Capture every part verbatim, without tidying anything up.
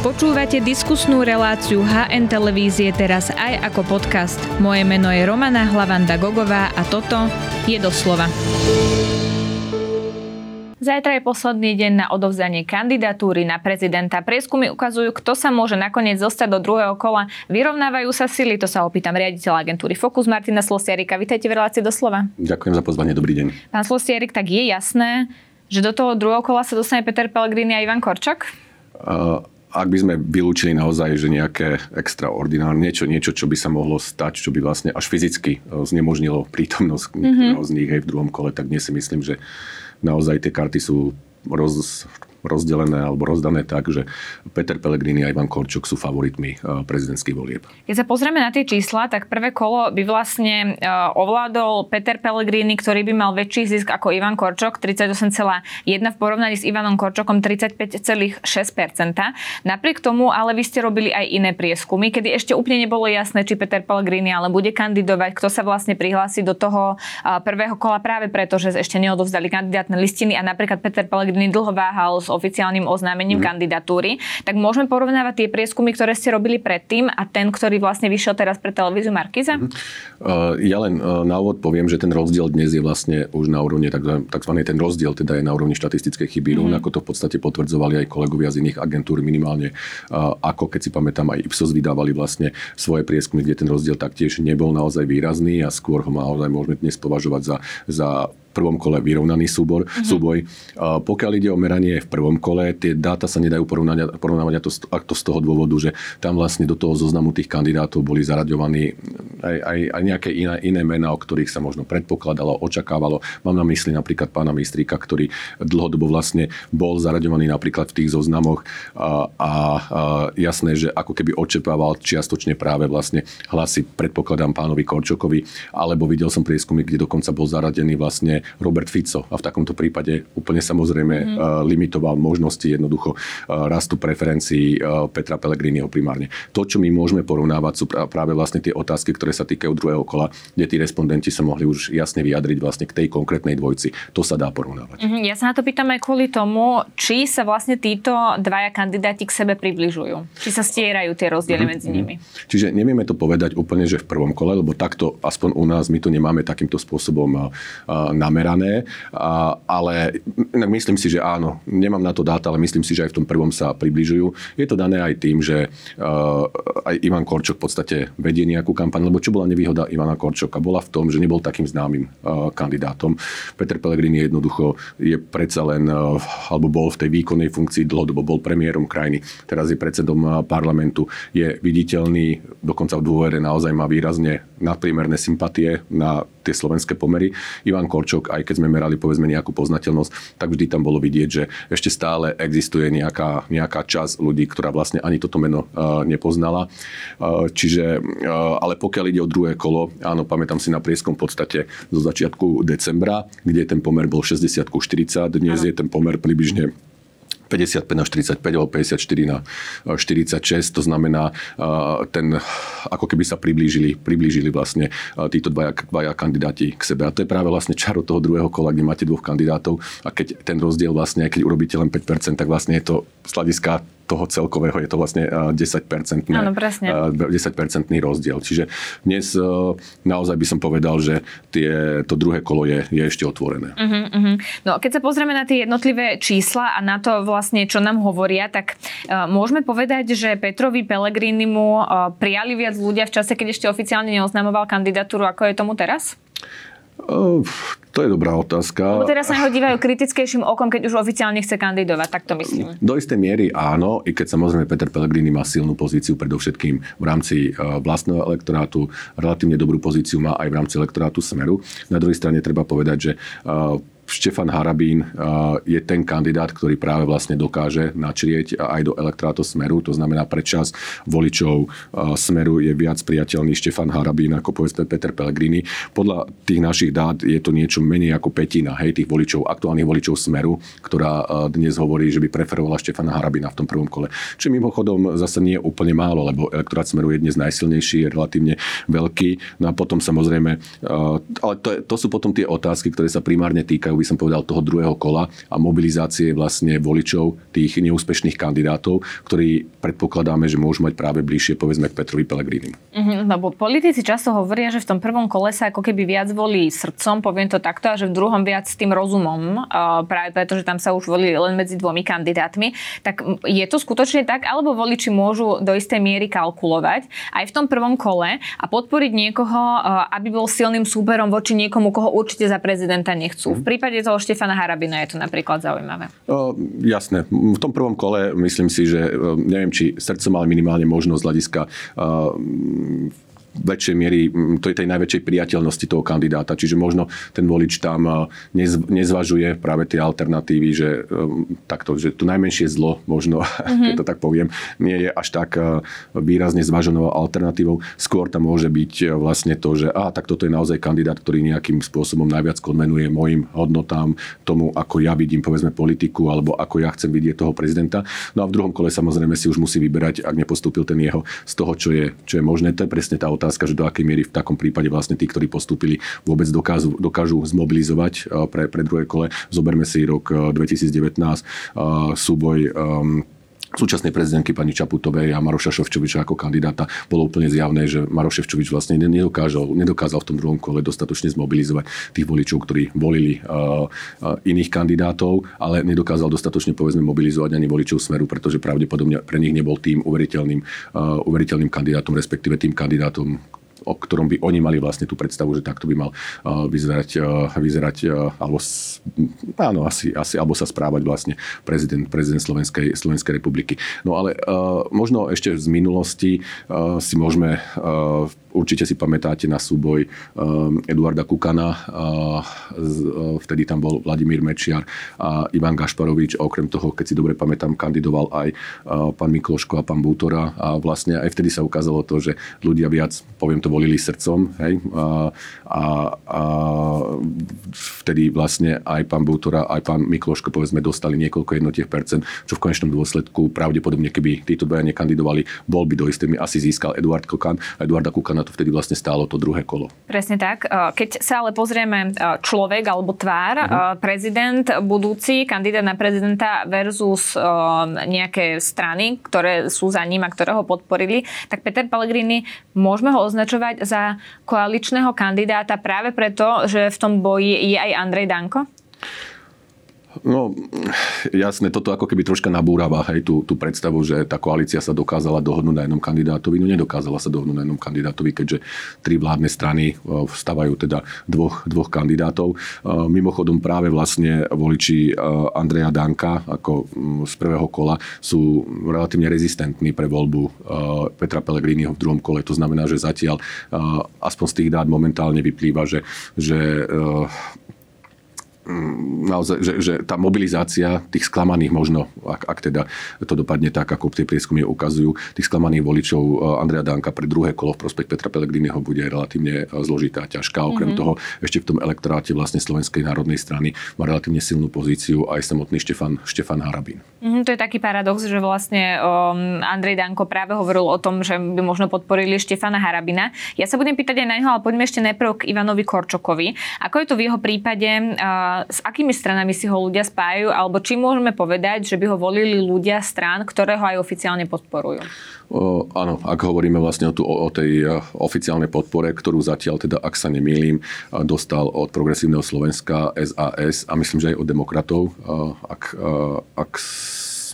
Počúvate diskusnú reláciu há en Televízie teraz aj ako podcast. Moje meno je Romana Hlavanda Gogová a toto je Doslova. Zajtra je posledný deň na odovzdanie kandidatúry na prezidenta. Prieskumy ukazujú, kto sa môže nakoniec dostať do druhého kola. Vyrovnávajú sa sily, to sa opýtam riaditeľa agentúry Focus Martina Slosiarika. Vítajte v relácii Doslova. Ďakujem za pozvanie, dobrý deň. Pán Slosiarik, tak je jasné, že do toho druhého kola sa dostane Peter Pellegrini a Ivan Korčok? Uh, ak by sme vylúčili naozaj, že nejaké extraordinárne, niečo, niečo, čo by sa mohlo stať, čo by vlastne až fyzicky znemožnilo prítomnosť mm-hmm. z nich aj v druhom kole, tak dnes si myslím, že naozaj tie karty sú roz, rozdelené alebo rozdané tak, že Peter Pellegrini a Ivan Korčok sú favoritmi prezidentských volieb. Keď sa pozrieme na tie čísla, tak prvé kolo by vlastne ovládol Peter Pellegrini, ktorý by mal väčší zisk ako Ivan Korčok, tridsaťosem celá jedna v porovnaní s Ivanom Korčokom tridsaťpäť celá šesť percent. Napriek tomu, ale vy ste robili aj iné prieskumy, kedy ešte úplne nebolo jasné, či Peter Pellegrini ale bude kandidovať, kto sa vlastne prihlási do toho prvého kola práve preto, že ešte neodovzdali kandidátne listiny a napríklad Peter Pellegrini dlho váhal oficiálnym oznámením mm. kandidatúry, tak môžeme porovnávať tie prieskumy, ktoré ste robili predtým a ten, ktorý vlastne vyšiel teraz pre televíziu Markíza? Mm. Uh, ja len uh, na úvod poviem, že ten rozdiel dnes je vlastne už na úrovni, takzvaný ten rozdiel teda je na úrovni štatistickej chyby, mm. rovnako to v podstate potvrdzovali aj kolegovia z iných agentúr minimálne, uh, ako keď si pamätám aj Ipsos vydávali vlastne svoje prieskumy, kde ten rozdiel taktiež nebol naozaj výrazný a skôr ho naozaj môžeme dnes považovať za, za v prvom kole vyrovnaný súbor, uh-huh. súboj. A pokiaľ ide o meranie v prvom kole, tie dáta sa nedajú porovnávať, porovnávať to, to z toho dôvodu, že tam vlastne do toho zoznamu tých kandidátov boli zaraďovaní aj, aj, aj nejaké iné, iné mená, o ktorých sa možno predpokladalo, očakávalo. Mám na mysli napríklad pána Mistríka, ktorý dlhodobo vlastne bol zaraďovaný napríklad v tých zoznamoch a, a, a jasné, že ako keby odčerpával čiastočne práve vlastne hlasy, predpokladám pánovi Korčokovi, alebo videl som prieskumy, kde dokonca bol zaradený vlastne Robert Fico a v takomto prípade úplne samozrejme mm. uh, limitoval možnosti jednoducho uh, rastu preferencií uh, Petra Pellegriniho primárne. To, čo my môžeme porovnávať, sú práve vlastne tie otázky, ktoré sa týkajú druhého kola, kde tí respondenti sa mohli už jasne vyjadriť vlastne k tej konkrétnej dvojci. To sa dá porovnávať. Mm-hmm. Ja sa na to pýtam aj kvôli tomu, či sa vlastne títo dvaja kandidáti k sebe približujú. Či sa stierajú tie rozdiely mm-hmm. medzi nimi. Čiže nevieme to povedať úplne, že v prvom kole, lebo takto aspoň u nás my to nemáme takýmto spôsobom uh, na merané, ale myslím si, že áno, nemám na to dáta, ale myslím si, že aj v tom prvom sa približujú. Je to dané aj tým, že aj Ivan Korčok v podstate vedie nejakú kampaň, lebo čo bola nevýhoda Ivana Korčoka? Bola v tom, že nebol takým známym kandidátom. Peter Pellegrini jednoducho je predsa len, alebo bol v tej výkonnej funkcii dlhodobo, bol premiérom krajiny, teraz je predsedom parlamentu, je viditeľný, dokonca v dôvere naozaj má výrazne nadpriemerné sympatie na tie slovenské pomery. Ivan Korčok, aj keď sme merali povedzme nejakú poznateľnosť, tak vždy tam bolo vidieť, že ešte stále existuje nejaká, nejaká časť ľudí, ktorá vlastne ani toto meno uh, nepoznala. Uh, čiže, uh, ale pokiaľ ide o druhé kolo, áno, pamätám si na prieskom v podstate zo začiatku decembra, kde ten pomer bol šesťdesiat ku štyridsať, dnes je ten pomer približne päťdesiatpäť na štyridsaťpäť alebo päťdesiatštyri na štyridsaťšesť, to znamená ten, ako keby sa priblížili, priblížili vlastne títo dvaja, dvaja kandidáti k sebe. A to je práve vlastne čaro toho druhého kola, kde máte dvoch kandidátov a keď ten rozdiel vlastne, keď urobíte len päť percent, tak vlastne je to z hľadiska toho celkového, je to vlastne desať percent, áno, desať percent rozdiel. Čiže dnes naozaj by som povedal, že tie, to druhé kolo je, je ešte otvorené. Uh-huh, uh-huh. No, keď sa pozrieme na tie jednotlivé čísla a na to vlastne, čo nám hovoria, tak uh, môžeme povedať, že Petrovi Pellegrinimu uh, prijali viac ľudia v čase, keď ešte oficiálne neoznamoval kandidatúru, ako je tomu teraz? Uh, to je dobrá otázka. Lebo teraz sa ho dívajú kritickejším okom, keď už oficiálne chce kandidovať, tak to myslím. Do istej miery áno, i keď samozrejme Peter Pellegrini má silnú pozíciu, predovšetkým v rámci vlastného elektorátu, relatívne dobrú pozíciu má aj v rámci elektorátu Smeru. Na druhej strane treba povedať, že uh, Štefan Harabín je ten kandidát, ktorý práve vlastne dokáže načrieť aj do elektorátu Smeru, to znamená pre čas voličov Smeru je viac priateľný Štefan Harabín ako povedzme Peter Pellegrini. Podľa tých našich dát je to niečo menej ako pätina, hej, tých voličov, aktuálnych voličov Smeru, ktorá dnes hovorí, že by preferovala Štefana Harabína v tom prvom kole. Čo mimochodom zase nie je úplne málo, lebo elektorát Smeru je dnes najsilnejší, je relatívne veľký. No a potom samozrejme, ale to, to sú potom tie otázky, ktoré sa primárne týkajú by som povedal, toho druhého kola a mobilizácie vlastne voličov tých neúspešných kandidátov, ktorí predpokladáme, že môžu mať práve bližšie povedzme k Petrovi Pellegrini. Mm-hmm, lebo politici často hovoria, že v tom prvom kole sa ako keby viac volí srdcom, poviem to takto, a že v druhom viac s tým rozumom, práve preto, že tam sa už volí len medzi dvomi kandidátmi. Tak je to skutočne tak, alebo voliči môžu do istej miery kalkulovať aj v tom prvom kole a podporiť niekoho, aby bol silným súperom voči niekomu, koho určite za prezidenta nechcú. V prípade toho Štefana Harabina je to napríklad zaujímavé. O, jasné. V tom prvom kole myslím si, že neviem, či srdcom, ale minimálne možnosť hľadiska uh, väčšej miery, to je tej najväčšej priateľnosti toho kandidáta. Čiže možno ten volič tam nez, nezvažuje práve tie alternatívy, že takto, že to najmenšie zlo, možno, mm-hmm. keď to tak poviem, nie je až tak výrazne zvaženou alternatívou. Skôr tam môže byť vlastne to, že a tak toto je naozaj kandidát, ktorý nejakým spôsobom najviac konvenuje mojim hodnotám, tomu, ako ja vidím, povedzme, politiku, alebo ako ja chcem vidieť toho prezidenta. No a v druhom kole samozrejme si už musí vyberať, ak nepostúpil ten jeho, z toho, čo je, čo je možné. To je presne tá otázka, že do akej miery v takom prípade vlastne tí, ktorí postúpili, vôbec dokážu, dokážu zmobilizovať pre, pre druhé kole. Zoberme si rok dvetisícdevätnásť, súboj um, súčasnej prezidentky pani Čaputovej a Maroša Šefčoviča ako kandidáta, bolo úplne zjavné, že Maroš Šefčovič vlastne nedokázal, nedokázal v tom druhom kole dostatočne zmobilizovať tých voličov, ktorí volili uh, uh, iných kandidátov, ale nedokázal dostatočne povedzme mobilizovať ani voličov Smeru, pretože pravdepodobne pre nich nebol tým uveriteľným, uh, uveriteľným kandidátom, respektíve tým kandidátom, o ktorom by oni mali vlastne tú predstavu, že takto by mal vyzerať, vyzerať alebo, áno, asi, asi, alebo sa správať vlastne prezident, prezident Slovenskej, Slovenskej republiky. No ale uh, možno ešte z minulosti uh, si môžeme, uh, určite si pamätáte na súboj um, Eduarda Kukana, uh, z, uh, vtedy tam bol Vladimír Mečiar a Ivan Gašparovič, a okrem toho, keď si dobre pamätám, kandidoval aj uh, pán Mikloško a pán Bútora a vlastne aj vtedy sa ukázalo to, že ľudia viac, poviem to, volili srdcom, hej? A, a, a vtedy vlastne aj pán Bútora, aj pán Mikloško, povedzme, dostali niekoľko jednotiek percent, čo v konečnom dôsledku pravdepodobne, keby títo dvaja nekandidovali, bol by do istej asi získal Eduard Kukan. A Eduarda Kukana to vtedy vlastne stálo to druhé kolo. Presne tak. Keď sa ale pozrieme človek alebo tvár, uh-huh. prezident budúci, kandidát na prezidenta versus nejaké strany, ktoré sú za ním a ktoré ho podporili, tak Peter Pellegrini, môžeme ho označovať za koaličného kandidáta práve preto, že v tom boji je aj Andrej Danko? No, jasné, toto ako keby troška nabúrava, hej, tú, tú predstavu, že tá koalícia sa dokázala dohodnúť na jednom kandidátovi. No nedokázala sa dohodnúť na jednom kandidátovi, keďže tri vládne strany vstávajú teda dvoch, dvoch kandidátov. Mimochodom práve vlastne voliči Andreja Danka ako z prvého kola sú relatívne rezistentní pre voľbu Petra Pellegriniho v druhom kole. To znamená, že zatiaľ aspoň z tých dát momentálne vyplýva, že, že naozaj, že, že tá mobilizácia tých sklamaných možno, ak, ak teda to dopadne tak, ako tie prieskumy ukazujú, tých sklamaných voličov Andreja Danka pre druhé kolo v prospech Petra Pellegriniho bude relatívne zložitá, ťažká. Okrem mm-hmm. toho, ešte v tom elektoráte vlastne Slovenskej národnej strany má relatívne silnú pozíciu aj samotný Štefan, Štefan Harabín. Mm-hmm, to je taký paradox, že vlastne um, Andrej Danko práve hovoril o tom, že by možno podporili Štefana Harabina. Ja sa budem pýtať aj na neho, ale poďme ešte najprv k Ivanovi Korčokovi. Ako je to v jeho prípade? Uh, S akými stranami si ho ľudia spájajú, alebo či môžeme povedať, že by ho volili ľudia strán, ktoré ho aj oficiálne podporujú? O, áno, ak hovoríme vlastne o, tu, o tej oficiálnej podpore, ktorú zatiaľ, teda ak sa nemýlim, dostal od Progresívneho Slovenska, es a es a myslím, že aj od demokratov, ak, ak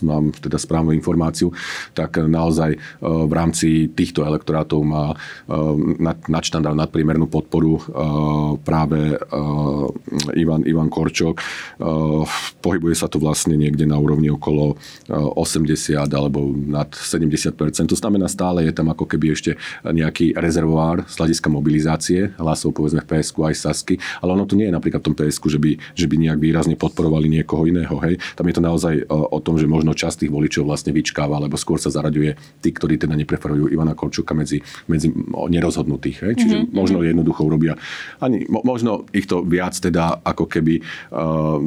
mám teda správnu informáciu, tak naozaj v rámci týchto elektorátov má nadštandard, nadpriemernú podporu práve Ivan, Ivan Korčok. Pohybuje sa to vlastne niekde na úrovni okolo osemdesiat alebo nad sedemdesiat percent. To znamená, stále je tam ako keby ešte nejaký rezervoár z hľadiska mobilizácie hlasov, povedzme v pé esku aj Sasky, ale ono to nie je napríklad v tom pé esku, že by, že by nejak výrazne podporovali niekoho iného. Hej. Tam je to naozaj o tom, že možno možno časť tých voličov vlastne vyčkáva, alebo skôr sa zaraďuje tí, ktorí teda nepreferujú Ivana Korčoka medzi, medzi nerozhodnutých. Hej? Čiže mm-hmm. možno jednoducho urobia. Ani, možno ich to viac teda ako keby uh,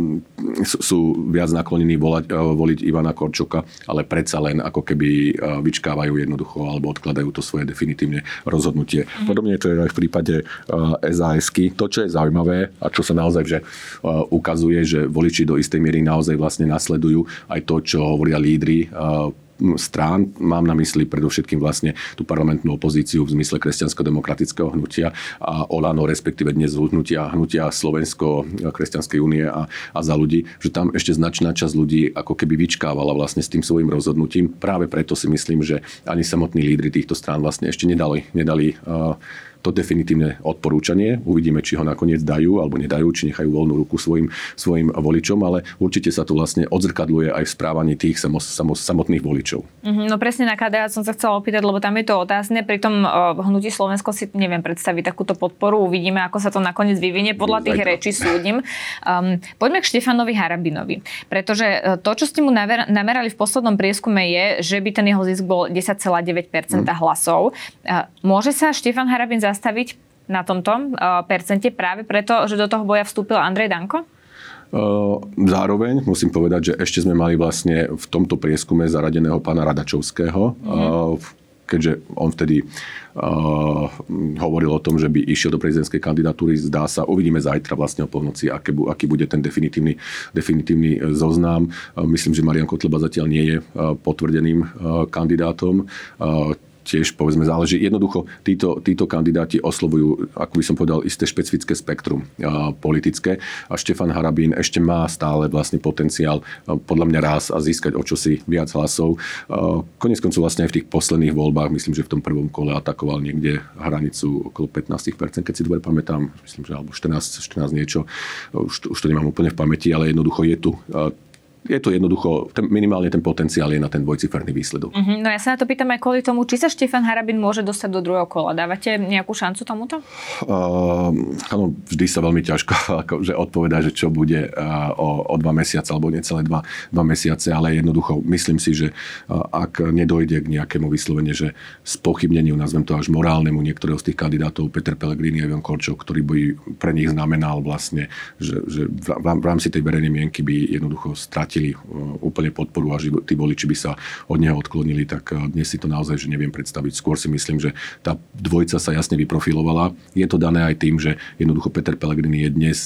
sú viac naklonení volať, uh, voliť Ivana Korčoka, ale predsa len ako keby uh, vyčkávajú jednoducho alebo odkladajú to svoje definitívne rozhodnutie. Mm-hmm. Podobne to je aj v prípade uh, SaSky. To, čo je zaujímavé a čo sa naozaj že, uh, ukazuje, že voliči do istej miery naozaj vlastne nasledujú aj to, čo hovoria lídri uh, strán. Mám na mysli predovšetkým vlastne tú parlamentnú opozíciu v zmysle kresťansko-demokratického hnutia a Olano, respektíve dnes hnutia, hnutia Slovensko, Kresťanskej únie a, a Za ľudí, že tam ešte značná časť ľudí ako keby vyčkávala vlastne s tým svojím rozhodnutím. Práve preto si myslím, že ani samotní lídri týchto strán vlastne ešte nedali, nedali uh, to definitívne odporúčanie. Uvidíme, či ho nakoniec dajú alebo nedajú, či nechajú voľnú ruku svojim, svojim voličom, ale určite sa to vlastne odzrkadluje aj v správaní tých samos, samos, samotných voličov. Mm-hmm, no presne na ká dé á som sa chcela opýtať, lebo tam je to otázne. Pri tom uh, hnutí Slovensko si neviem predstaviť takúto podporu. Uvidíme, ako sa to nakoniec vyvinie. Podľa tých rečí súdim. Um, poďme k Štefanovi Harabinovi. Pretože to, čo ste mu naver- namerali v poslednom prieskume je, že by ten jeho zisk bol desať celá deväť percent mm. hlasov. Uh, môže sa Štefan Harabín zastaviť na tomto uh, percente práve preto, že do toho boja vstúpil Andrej Danko? Zároveň musím povedať, že ešte sme mali vlastne v tomto prieskume zaradeného pána Radačovského, mm. keďže on vtedy Uh, hovoril o tom, že by išiel do prezidentskej kandidatúry. Zdá sa, uvidíme zajtra vlastne o polnoci, aký, aký bude ten definitívny, definitívny zoznam. Uh, myslím, že Marián Kotleba zatiaľ nie je uh, potvrdeným uh, kandidátom. Uh, tiež, povedzme, záleží. Jednoducho, títo, títo kandidáti oslovujú, ako by som povedal, isté špecifické spektrum a, politické a Štefan Harabín ešte má stále vlastne potenciál a, podľa mňa raz a získať o čosi viac hlasov. Koniec koncov vlastne aj v tých posledných voľbách, myslím, že v tom prvom kole atakoval niekde hranicu okolo pätnásť percent, keď si dobre pamätám, myslím, že alebo štrnásť, štrnásť niečo, už, už to nemám úplne v pamäti, ale jednoducho je tu a, je to jednoducho, ten, minimálne ten potenciál je na ten dvojciferný výsledok. Uh-huh. No ja sa na to pýtam aj kvôli tomu, či sa Štefan Harabín môže dostať do druhého kola. Dávate nejakú šancu tomuto? Uh, áno, vždy sa veľmi ťažko akože odpovedá, že čo bude uh, o, o dva mesiace, alebo necelé dva, dva mesiace, ale jednoducho myslím si, že uh, ak nedojde k nejakému vyslovene, že spochybneniu, nazvem to až morálnemu niektorého z tých kandidátov, Peter Pellegrini a Ivan Korčok, ktorý by pre nich znamenal vlastne, že, že v, v rámci tej verejnej mienky by jednoducho strat úplne podporu a tí voliči by sa od neho odklonili, tak dnes si to naozaj že neviem predstaviť. Skôr si myslím, že tá dvojica sa jasne vyprofilovala. Je to dané aj tým, že jednoducho Peter Pellegrini je dnes,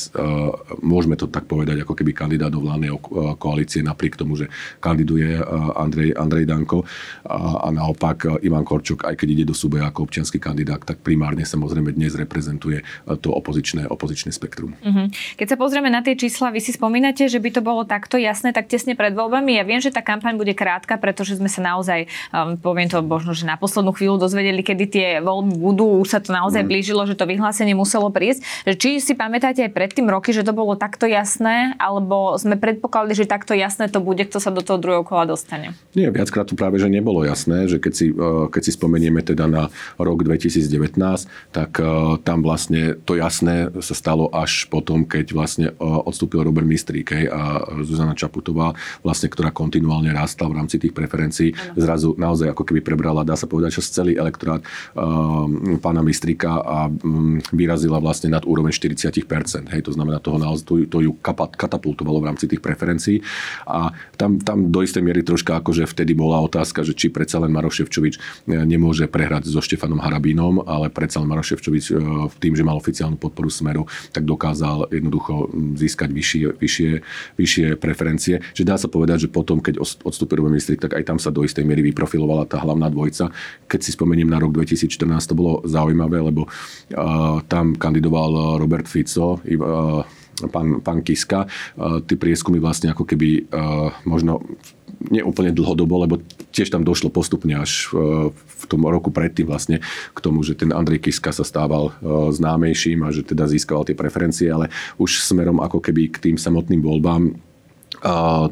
môžeme to tak povedať, ako keby kandidát do vládnej koalície, napriek tomu, že kandiduje Andrej, Andrej Danko a, a naopak Ivan Korčok, aj keď ide do súboja ako občiansky kandidát, tak primárne samozrejme dnes reprezentuje to opozičné, opozičné spektrum. Mm-hmm. Keď sa pozrieme na tie čísla, vy si spomínate, že by to bolo takto jasné tak tesne pred voľbami. Ja viem, že tá kampaň bude krátka, pretože sme sa naozaj, um, poviem to možno, že na poslednú chvíľu dozvedeli, kedy tie voľby budú, už sa to naozaj mm. blížilo, že to vyhlásenie muselo prísť. Či si pamätáte aj pred tým roky, že to bolo takto jasné, alebo sme predpokladali, že takto jasné to bude, kto sa do toho druhého kola dostane? Nie, viackrát to práve, že nebolo jasné, že keď si, keď si spomenieme teda na rok dvetisíc devätnásť, tak tam vlastne to jasné sa stalo až potom, keď vlastne odstúpil Robert Mistrík a Zuzana Čaputová, vlastne, ktorá kontinuálne rástla v rámci tých preferencií. Zrazu naozaj ako keby prebrala, dá sa povedať, že celý elektorát um, pána Mistríka a um, vyrazila vlastne nad úroveň štyridsať percent. Hej, to znamená, toho naozaj, to, to ju katapultovalo v rámci tých preferencií. A tam, tam do istej miery troška akože vtedy bola otázka, že či predsa len Maroš Šefčovič nemôže prehrať so Štefanom Harabínom, ale predsa len Maroš Šefčovič v tým, že mal oficiálnu podporu Smeru, tak dokázal jednoducho získať vyššie, vyššie, vyššie preferencie. Že dá sa povedať, že potom, keď odstúpil Robert Mistrík, tak aj tam sa do istej miery vyprofilovala tá hlavná dvojica. Keď si spomeniem na rok dvetisíc štrnásť, to bolo zaujímavé, lebo uh, tam kandidoval Robert Fico, uh, pán, pán Kiska. Uh, tí prieskumy vlastne ako keby uh, možno neúplne dlhodobo, lebo tiež tam došlo postupne až v tom roku predtým vlastne k tomu, že ten Andrej Kiska sa stával známejším a že teda získaval tie preferencie, ale už smerom ako keby k tým samotným voľbám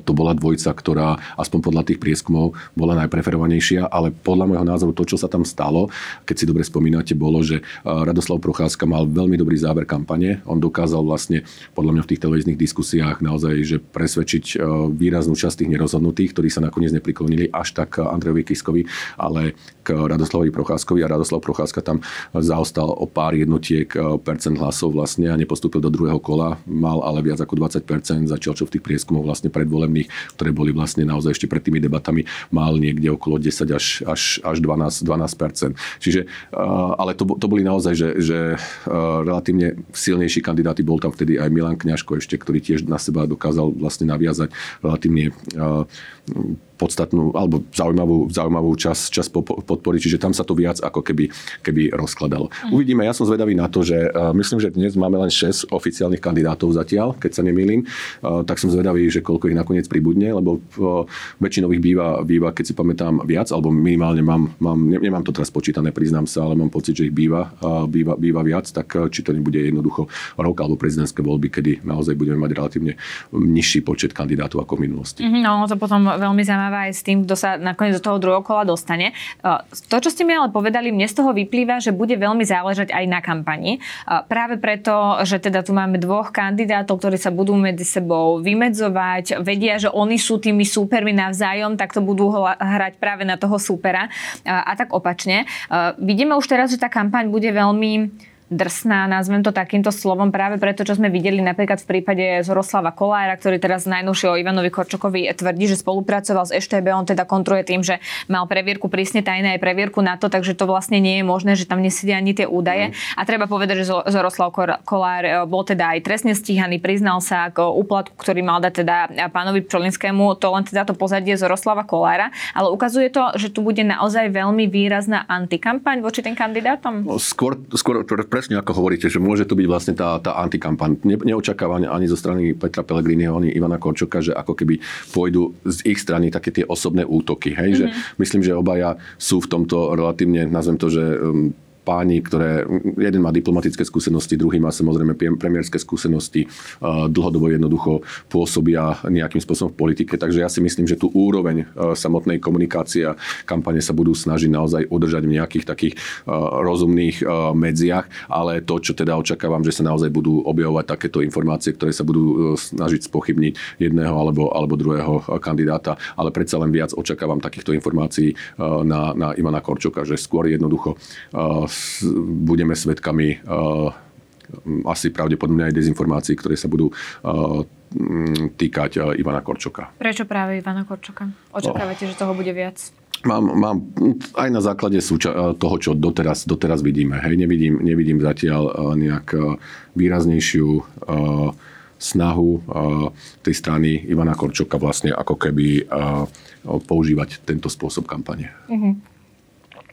to bola dvojica, ktorá aspoň podľa tých prieskumov bola najpreferovanejšia, ale podľa môjho názoru to, čo sa tam stalo, keď si dobre spomínate, bolo, že Radoslav Procházka mal veľmi dobrý záber kampane. On dokázal vlastne podľa mňa v tých televíznych diskusiách naozaj že presvedčiť výraznú časť tých nerozhodnutých, ktorí sa nakoniec nepriklonili až tak Andrejovi Kiskovi, ale k Radoslavovi Procházkovi, a Radoslav Procházka tam zaostal o pár jednotiek percent hlasov vlastne a nepostúpil do druhého kola. Mal ale viac ako dvadsať percent, zatiaľ čo v tých prieskumoch vlastne predvolebných, ktoré boli vlastne naozaj ešte pred tými debatami, mal niekde okolo desať až, až, až dvanásť percent. Čiže, ale to, to boli naozaj, že, že relatívne silnejší kandidáti. Bol tam vtedy aj Milan Kňažko ešte, ktorý tiež na seba dokázal vlastne naviazať relatívne podstatnú alebo zaujímavú, zaujímavú čas, čas podpory, čiže tam sa to viac ako keby, keby rozkladalo. Uvidíme, ja som zvedavý na to, že uh, myslím, že dnes máme len šesť oficiálnych kandidátov zatiaľ, keď sa nemýlim, uh, tak som zvedavý, že koľko ich nakoniec pribudne, lebo uh, väčšinou ich býva, býva, keď si pamätám, viac, alebo minimálne mám, mám ne, nemám to teraz počítané, priznám sa, ale mám pocit, že ich býva, uh, býva, býva viac, tak uh, či to nebude jednoducho rok alebo prezidentské voľby, kedy naozaj budeme mať relatívne nižší počet kandidátov ako v minulosti. No, to potom veľmi zaujímavé aj s tým, kto sa nakoniec do toho druhého kola dostane. To, čo ste mi ale povedali, mne z toho vyplýva, že bude veľmi záležať aj na kampani. Práve preto, že teda tu máme dvoch kandidátov, ktorí sa budú medzi sebou vymedzovať, vedia, že oni sú tými súpermi navzájom, tak to budú hrať práve na toho súpera. A tak opačne. Vidíme už teraz, že tá kampaň bude veľmi drsná, nazvem to takýmto slovom, práve preto, čo sme videli napríklad v prípade Zoroslava Kollára, ktorý teraz najnovšie o Ivanovi Korčokovi tvrdí, že spolupracoval s ŠtB, on teda kontroluje tým, že mal previerku prísne tajné aj previerku na to, takže to vlastne nie je možné, že tam nesedia ani tie údaje. Mm. A treba povedať, že Zoroslav Kollár bol teda aj trestne stíhaný, priznal sa k úplatku, ktorý mal dať teda pánovi Pčolinskému, to len teda to pozadie Zoroslava Kollára, ale ukazuje to, že tu bude naozaj veľmi výrazná antikampaň voči tým kandidátom. No, skôr, skôr presne ako hovoríte, že môže to byť vlastne tá, tá antikampaň. Ne, neočakávanie ani zo strany Petra Pellegriniho, ani Ivana Korčoka, že ako keby pôjdu z ich strany také tie osobné útoky. Hej? Mm-hmm. Že myslím, že obaja sú v tomto relatívne, nazvem to, že um, páni, ktoré, jeden má diplomatické skúsenosti, druhý má samozrejme premiérske skúsenosti, dlhodobo jednoducho pôsobia nejakým spôsobom v politike. Takže ja si myslím, že tú úroveň samotnej komunikácie a kampane sa budú snažiť naozaj udržať v nejakých takých rozumných medziach, ale to, čo teda očakávam, že sa naozaj budú objavovať takéto informácie, ktoré sa budú snažiť spochybniť jedného alebo, alebo druhého kandidáta, ale predsa len viac očakávam takýchto informácií na, na Ivana Korčoka, že skôr jednoducho budeme svedkami uh, asi pravdepodobne aj dezinformácií, ktoré sa budú uh, týkať uh, Ivana Korčoka. Prečo práve Ivana Korčoka? Očakávate, oh. že toho bude viac? Mám, mám aj na základe súča- toho, čo doteraz, doteraz vidíme. Hej, nevidím, nevidím zatiaľ uh, nejak uh, výraznejšiu uh, snahu uh, tej strany Ivana Korčoka vlastne ako keby uh, používať tento spôsob kampane. Mhm.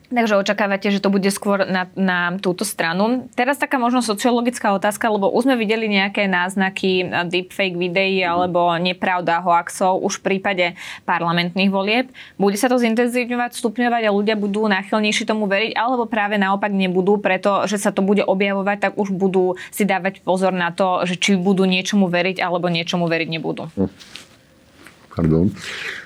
Takže očakávate, že to bude skôr na, na túto stranu. Teraz taká možno sociologická otázka, lebo už sme videli nejaké náznaky deepfake videí alebo nepravda hoaxov už v prípade parlamentných volieb. Bude sa to zintenzívňovať, stupňovať a ľudia budú náchylnejší tomu veriť, alebo práve naopak nebudú, pretože sa to bude objavovať, tak už budú si dávať pozor na to, že či budú niečomu veriť alebo niečomu veriť nebudú. Pardon.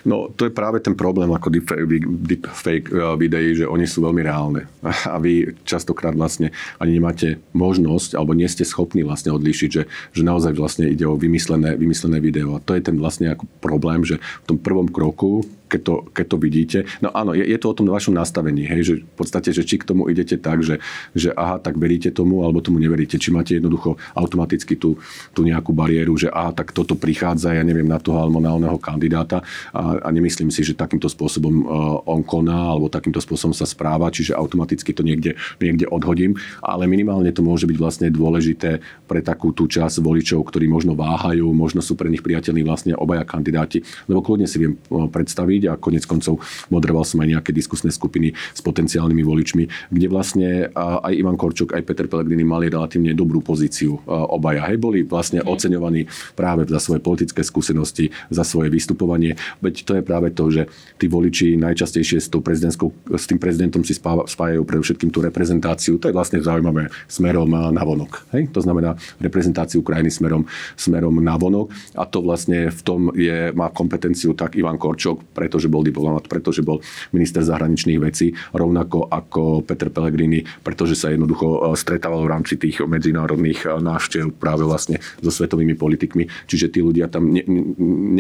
No, to je práve ten problém ako deepfake, deepfake videí, že oni sú veľmi reálne. A vy častokrát vlastne ani nemáte možnosť, alebo nie ste schopní vlastne odlíšiť, že, že naozaj vlastne ide o vymyslené, vymyslené video. A to je ten vlastne ako problém, že v tom prvom kroku, keď to, keď to vidíte. No áno, je, je to o tom vašom nastavení, hej, že v podstate, že či k tomu idete tak, že, že aha, tak veríte tomu, alebo tomu neveríte. Či máte jednoducho automaticky tú, tú nejakú bariéru, že aha, tak toto prichádza, ja neviem, na toho alebo na oného kandidáta a, a nemyslím si, že takýmto spôsobom uh, on koná, alebo takýmto spôsobom sa správa, čiže automaticky to niekde, niekde odhodím, ale minimálne to môže byť vlastne dôležité pre takú tú časť voličov, ktorí možno váhajú, možno sú pre nich priateľní vlastne obaja kandidáti, lebo kľudne si viem predstaviť, voliť a konec koncov moderoval som aj nejaké diskusné skupiny s potenciálnymi voličmi, kde vlastne aj Ivan Korčok, aj Peter Pellegrini mali relatívne dobrú pozíciu obaja. Hej, boli vlastne oceňovaní práve za svoje politické skúsenosti, za svoje vystupovanie. Veď to je práve to, že tí voliči najčastejšie s, s tým prezidentom si spájajú predovšetkým tú reprezentáciu. To je vlastne zaujímavé smerom na vonok. Hej? To znamená reprezentáciu krajiny smerom, smerom na vonok. A to vlastne v tom je, má kompetenciu tak Ivan Korčok, pretože bol diplomat, pretože bol minister zahraničných vecí, rovnako ako Peter Pellegrini, pretože sa jednoducho stretával v rámci tých medzinárodných návštev práve vlastne so svetovými politikmi. Čiže tí ľudia tam ne,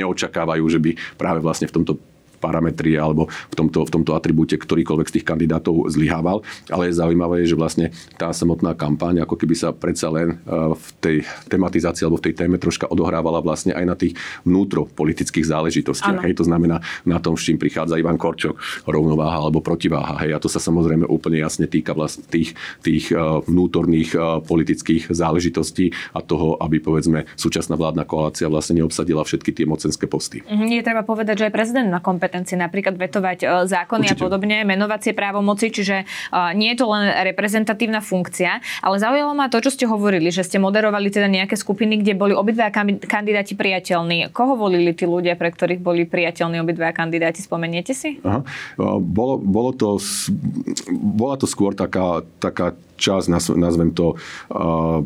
neočakávajú, že by práve vlastne v tomto parametri alebo v tomto, v tomto atribúte ktorýkoľvek z tých kandidátov zlyhával. Ale je zaujímavé, že vlastne tá samotná kampaň ako keby sa predsa len v tej tematizácii alebo v tej téme troška odohrávala vlastne aj na tých vnútropolitických záležitostiach. Hej, to znamená na tom, s čím prichádza Ivan Korčok, rovnováha alebo protiváha. Hej, a to sa samozrejme úplne jasne týka vlastne tých, tých vnútorných politických záležitostí a toho, aby povedzme súčasná vládna koalícia vlastne neobsadila všetky tie mocenské posty. Je treba povedať, že aj prezident na kompetencii napríklad vetovať zákony Určite. A podobne, menovacie právomoci, čiže nie je to len reprezentatívna funkcia, ale zaujalo ma to, čo ste hovorili, že ste moderovali teda nejaké skupiny, kde boli obidva kandidáti priateľní. Koho volili tí ľudia, pre ktorých boli priateľní obidva kandidáti? Spomeniete si? Aha. Bolo, bolo to, bola to skôr taká, taká časť, nazvem to, uh,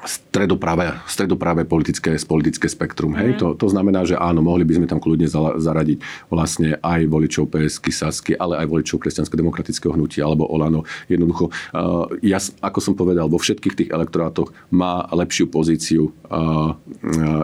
stredopravé, stredopravé politické, politické spektrum. Hej? Mm. To, to znamená, že áno, mohli by sme tam kľudne zaradiť vlastne aj voličov pé esky, Sasky, ale aj voličov Kresťansko-demokratického hnutia alebo Olano. Jednoducho, uh, ja, ako som povedal, vo všetkých tých elektorátoch má lepšiu pozíciu uh, uh,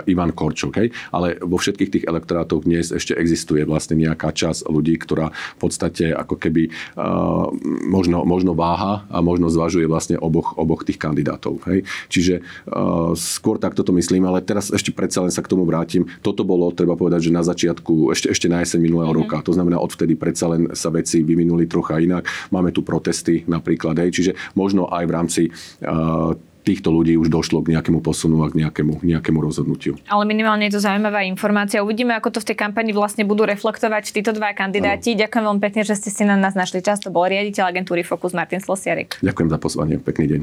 Ivan Korčok. Hej? Ale vo všetkých tých elektorátoch dnes ešte existuje vlastne nejaká časť ľudí, ktorá v podstate ako keby uh, možno, možno váha a možno zvažuje vlastne oboch, oboch tých kandidátov. Hej? Čiže Uh, skôr takto to myslím, ale teraz ešte predsa len sa k tomu vrátim. Toto bolo, treba povedať, že na začiatku, ešte, ešte na jeseň minulého mm-hmm. roka. To znamená, odvtedy predsa len sa veci vyvinuli trocha inak. Máme tu protesty napríklad. Hej, čiže možno aj v rámci uh, týchto ľudí už došlo k nejakému posunu a k nejakému, nejakému rozhodnutiu. Ale minimálne je to zaujímavá informácia. Uvidíme, ako to v tej kampani vlastne budú reflektovať títo dva kandidáti. Ano. Ďakujem veľmi pekne, že ste si na nás našli čas. To bol riaditeľ agentúry Focus Martin Slosiarik. Ďakujem za pozvanie. Pekný deň.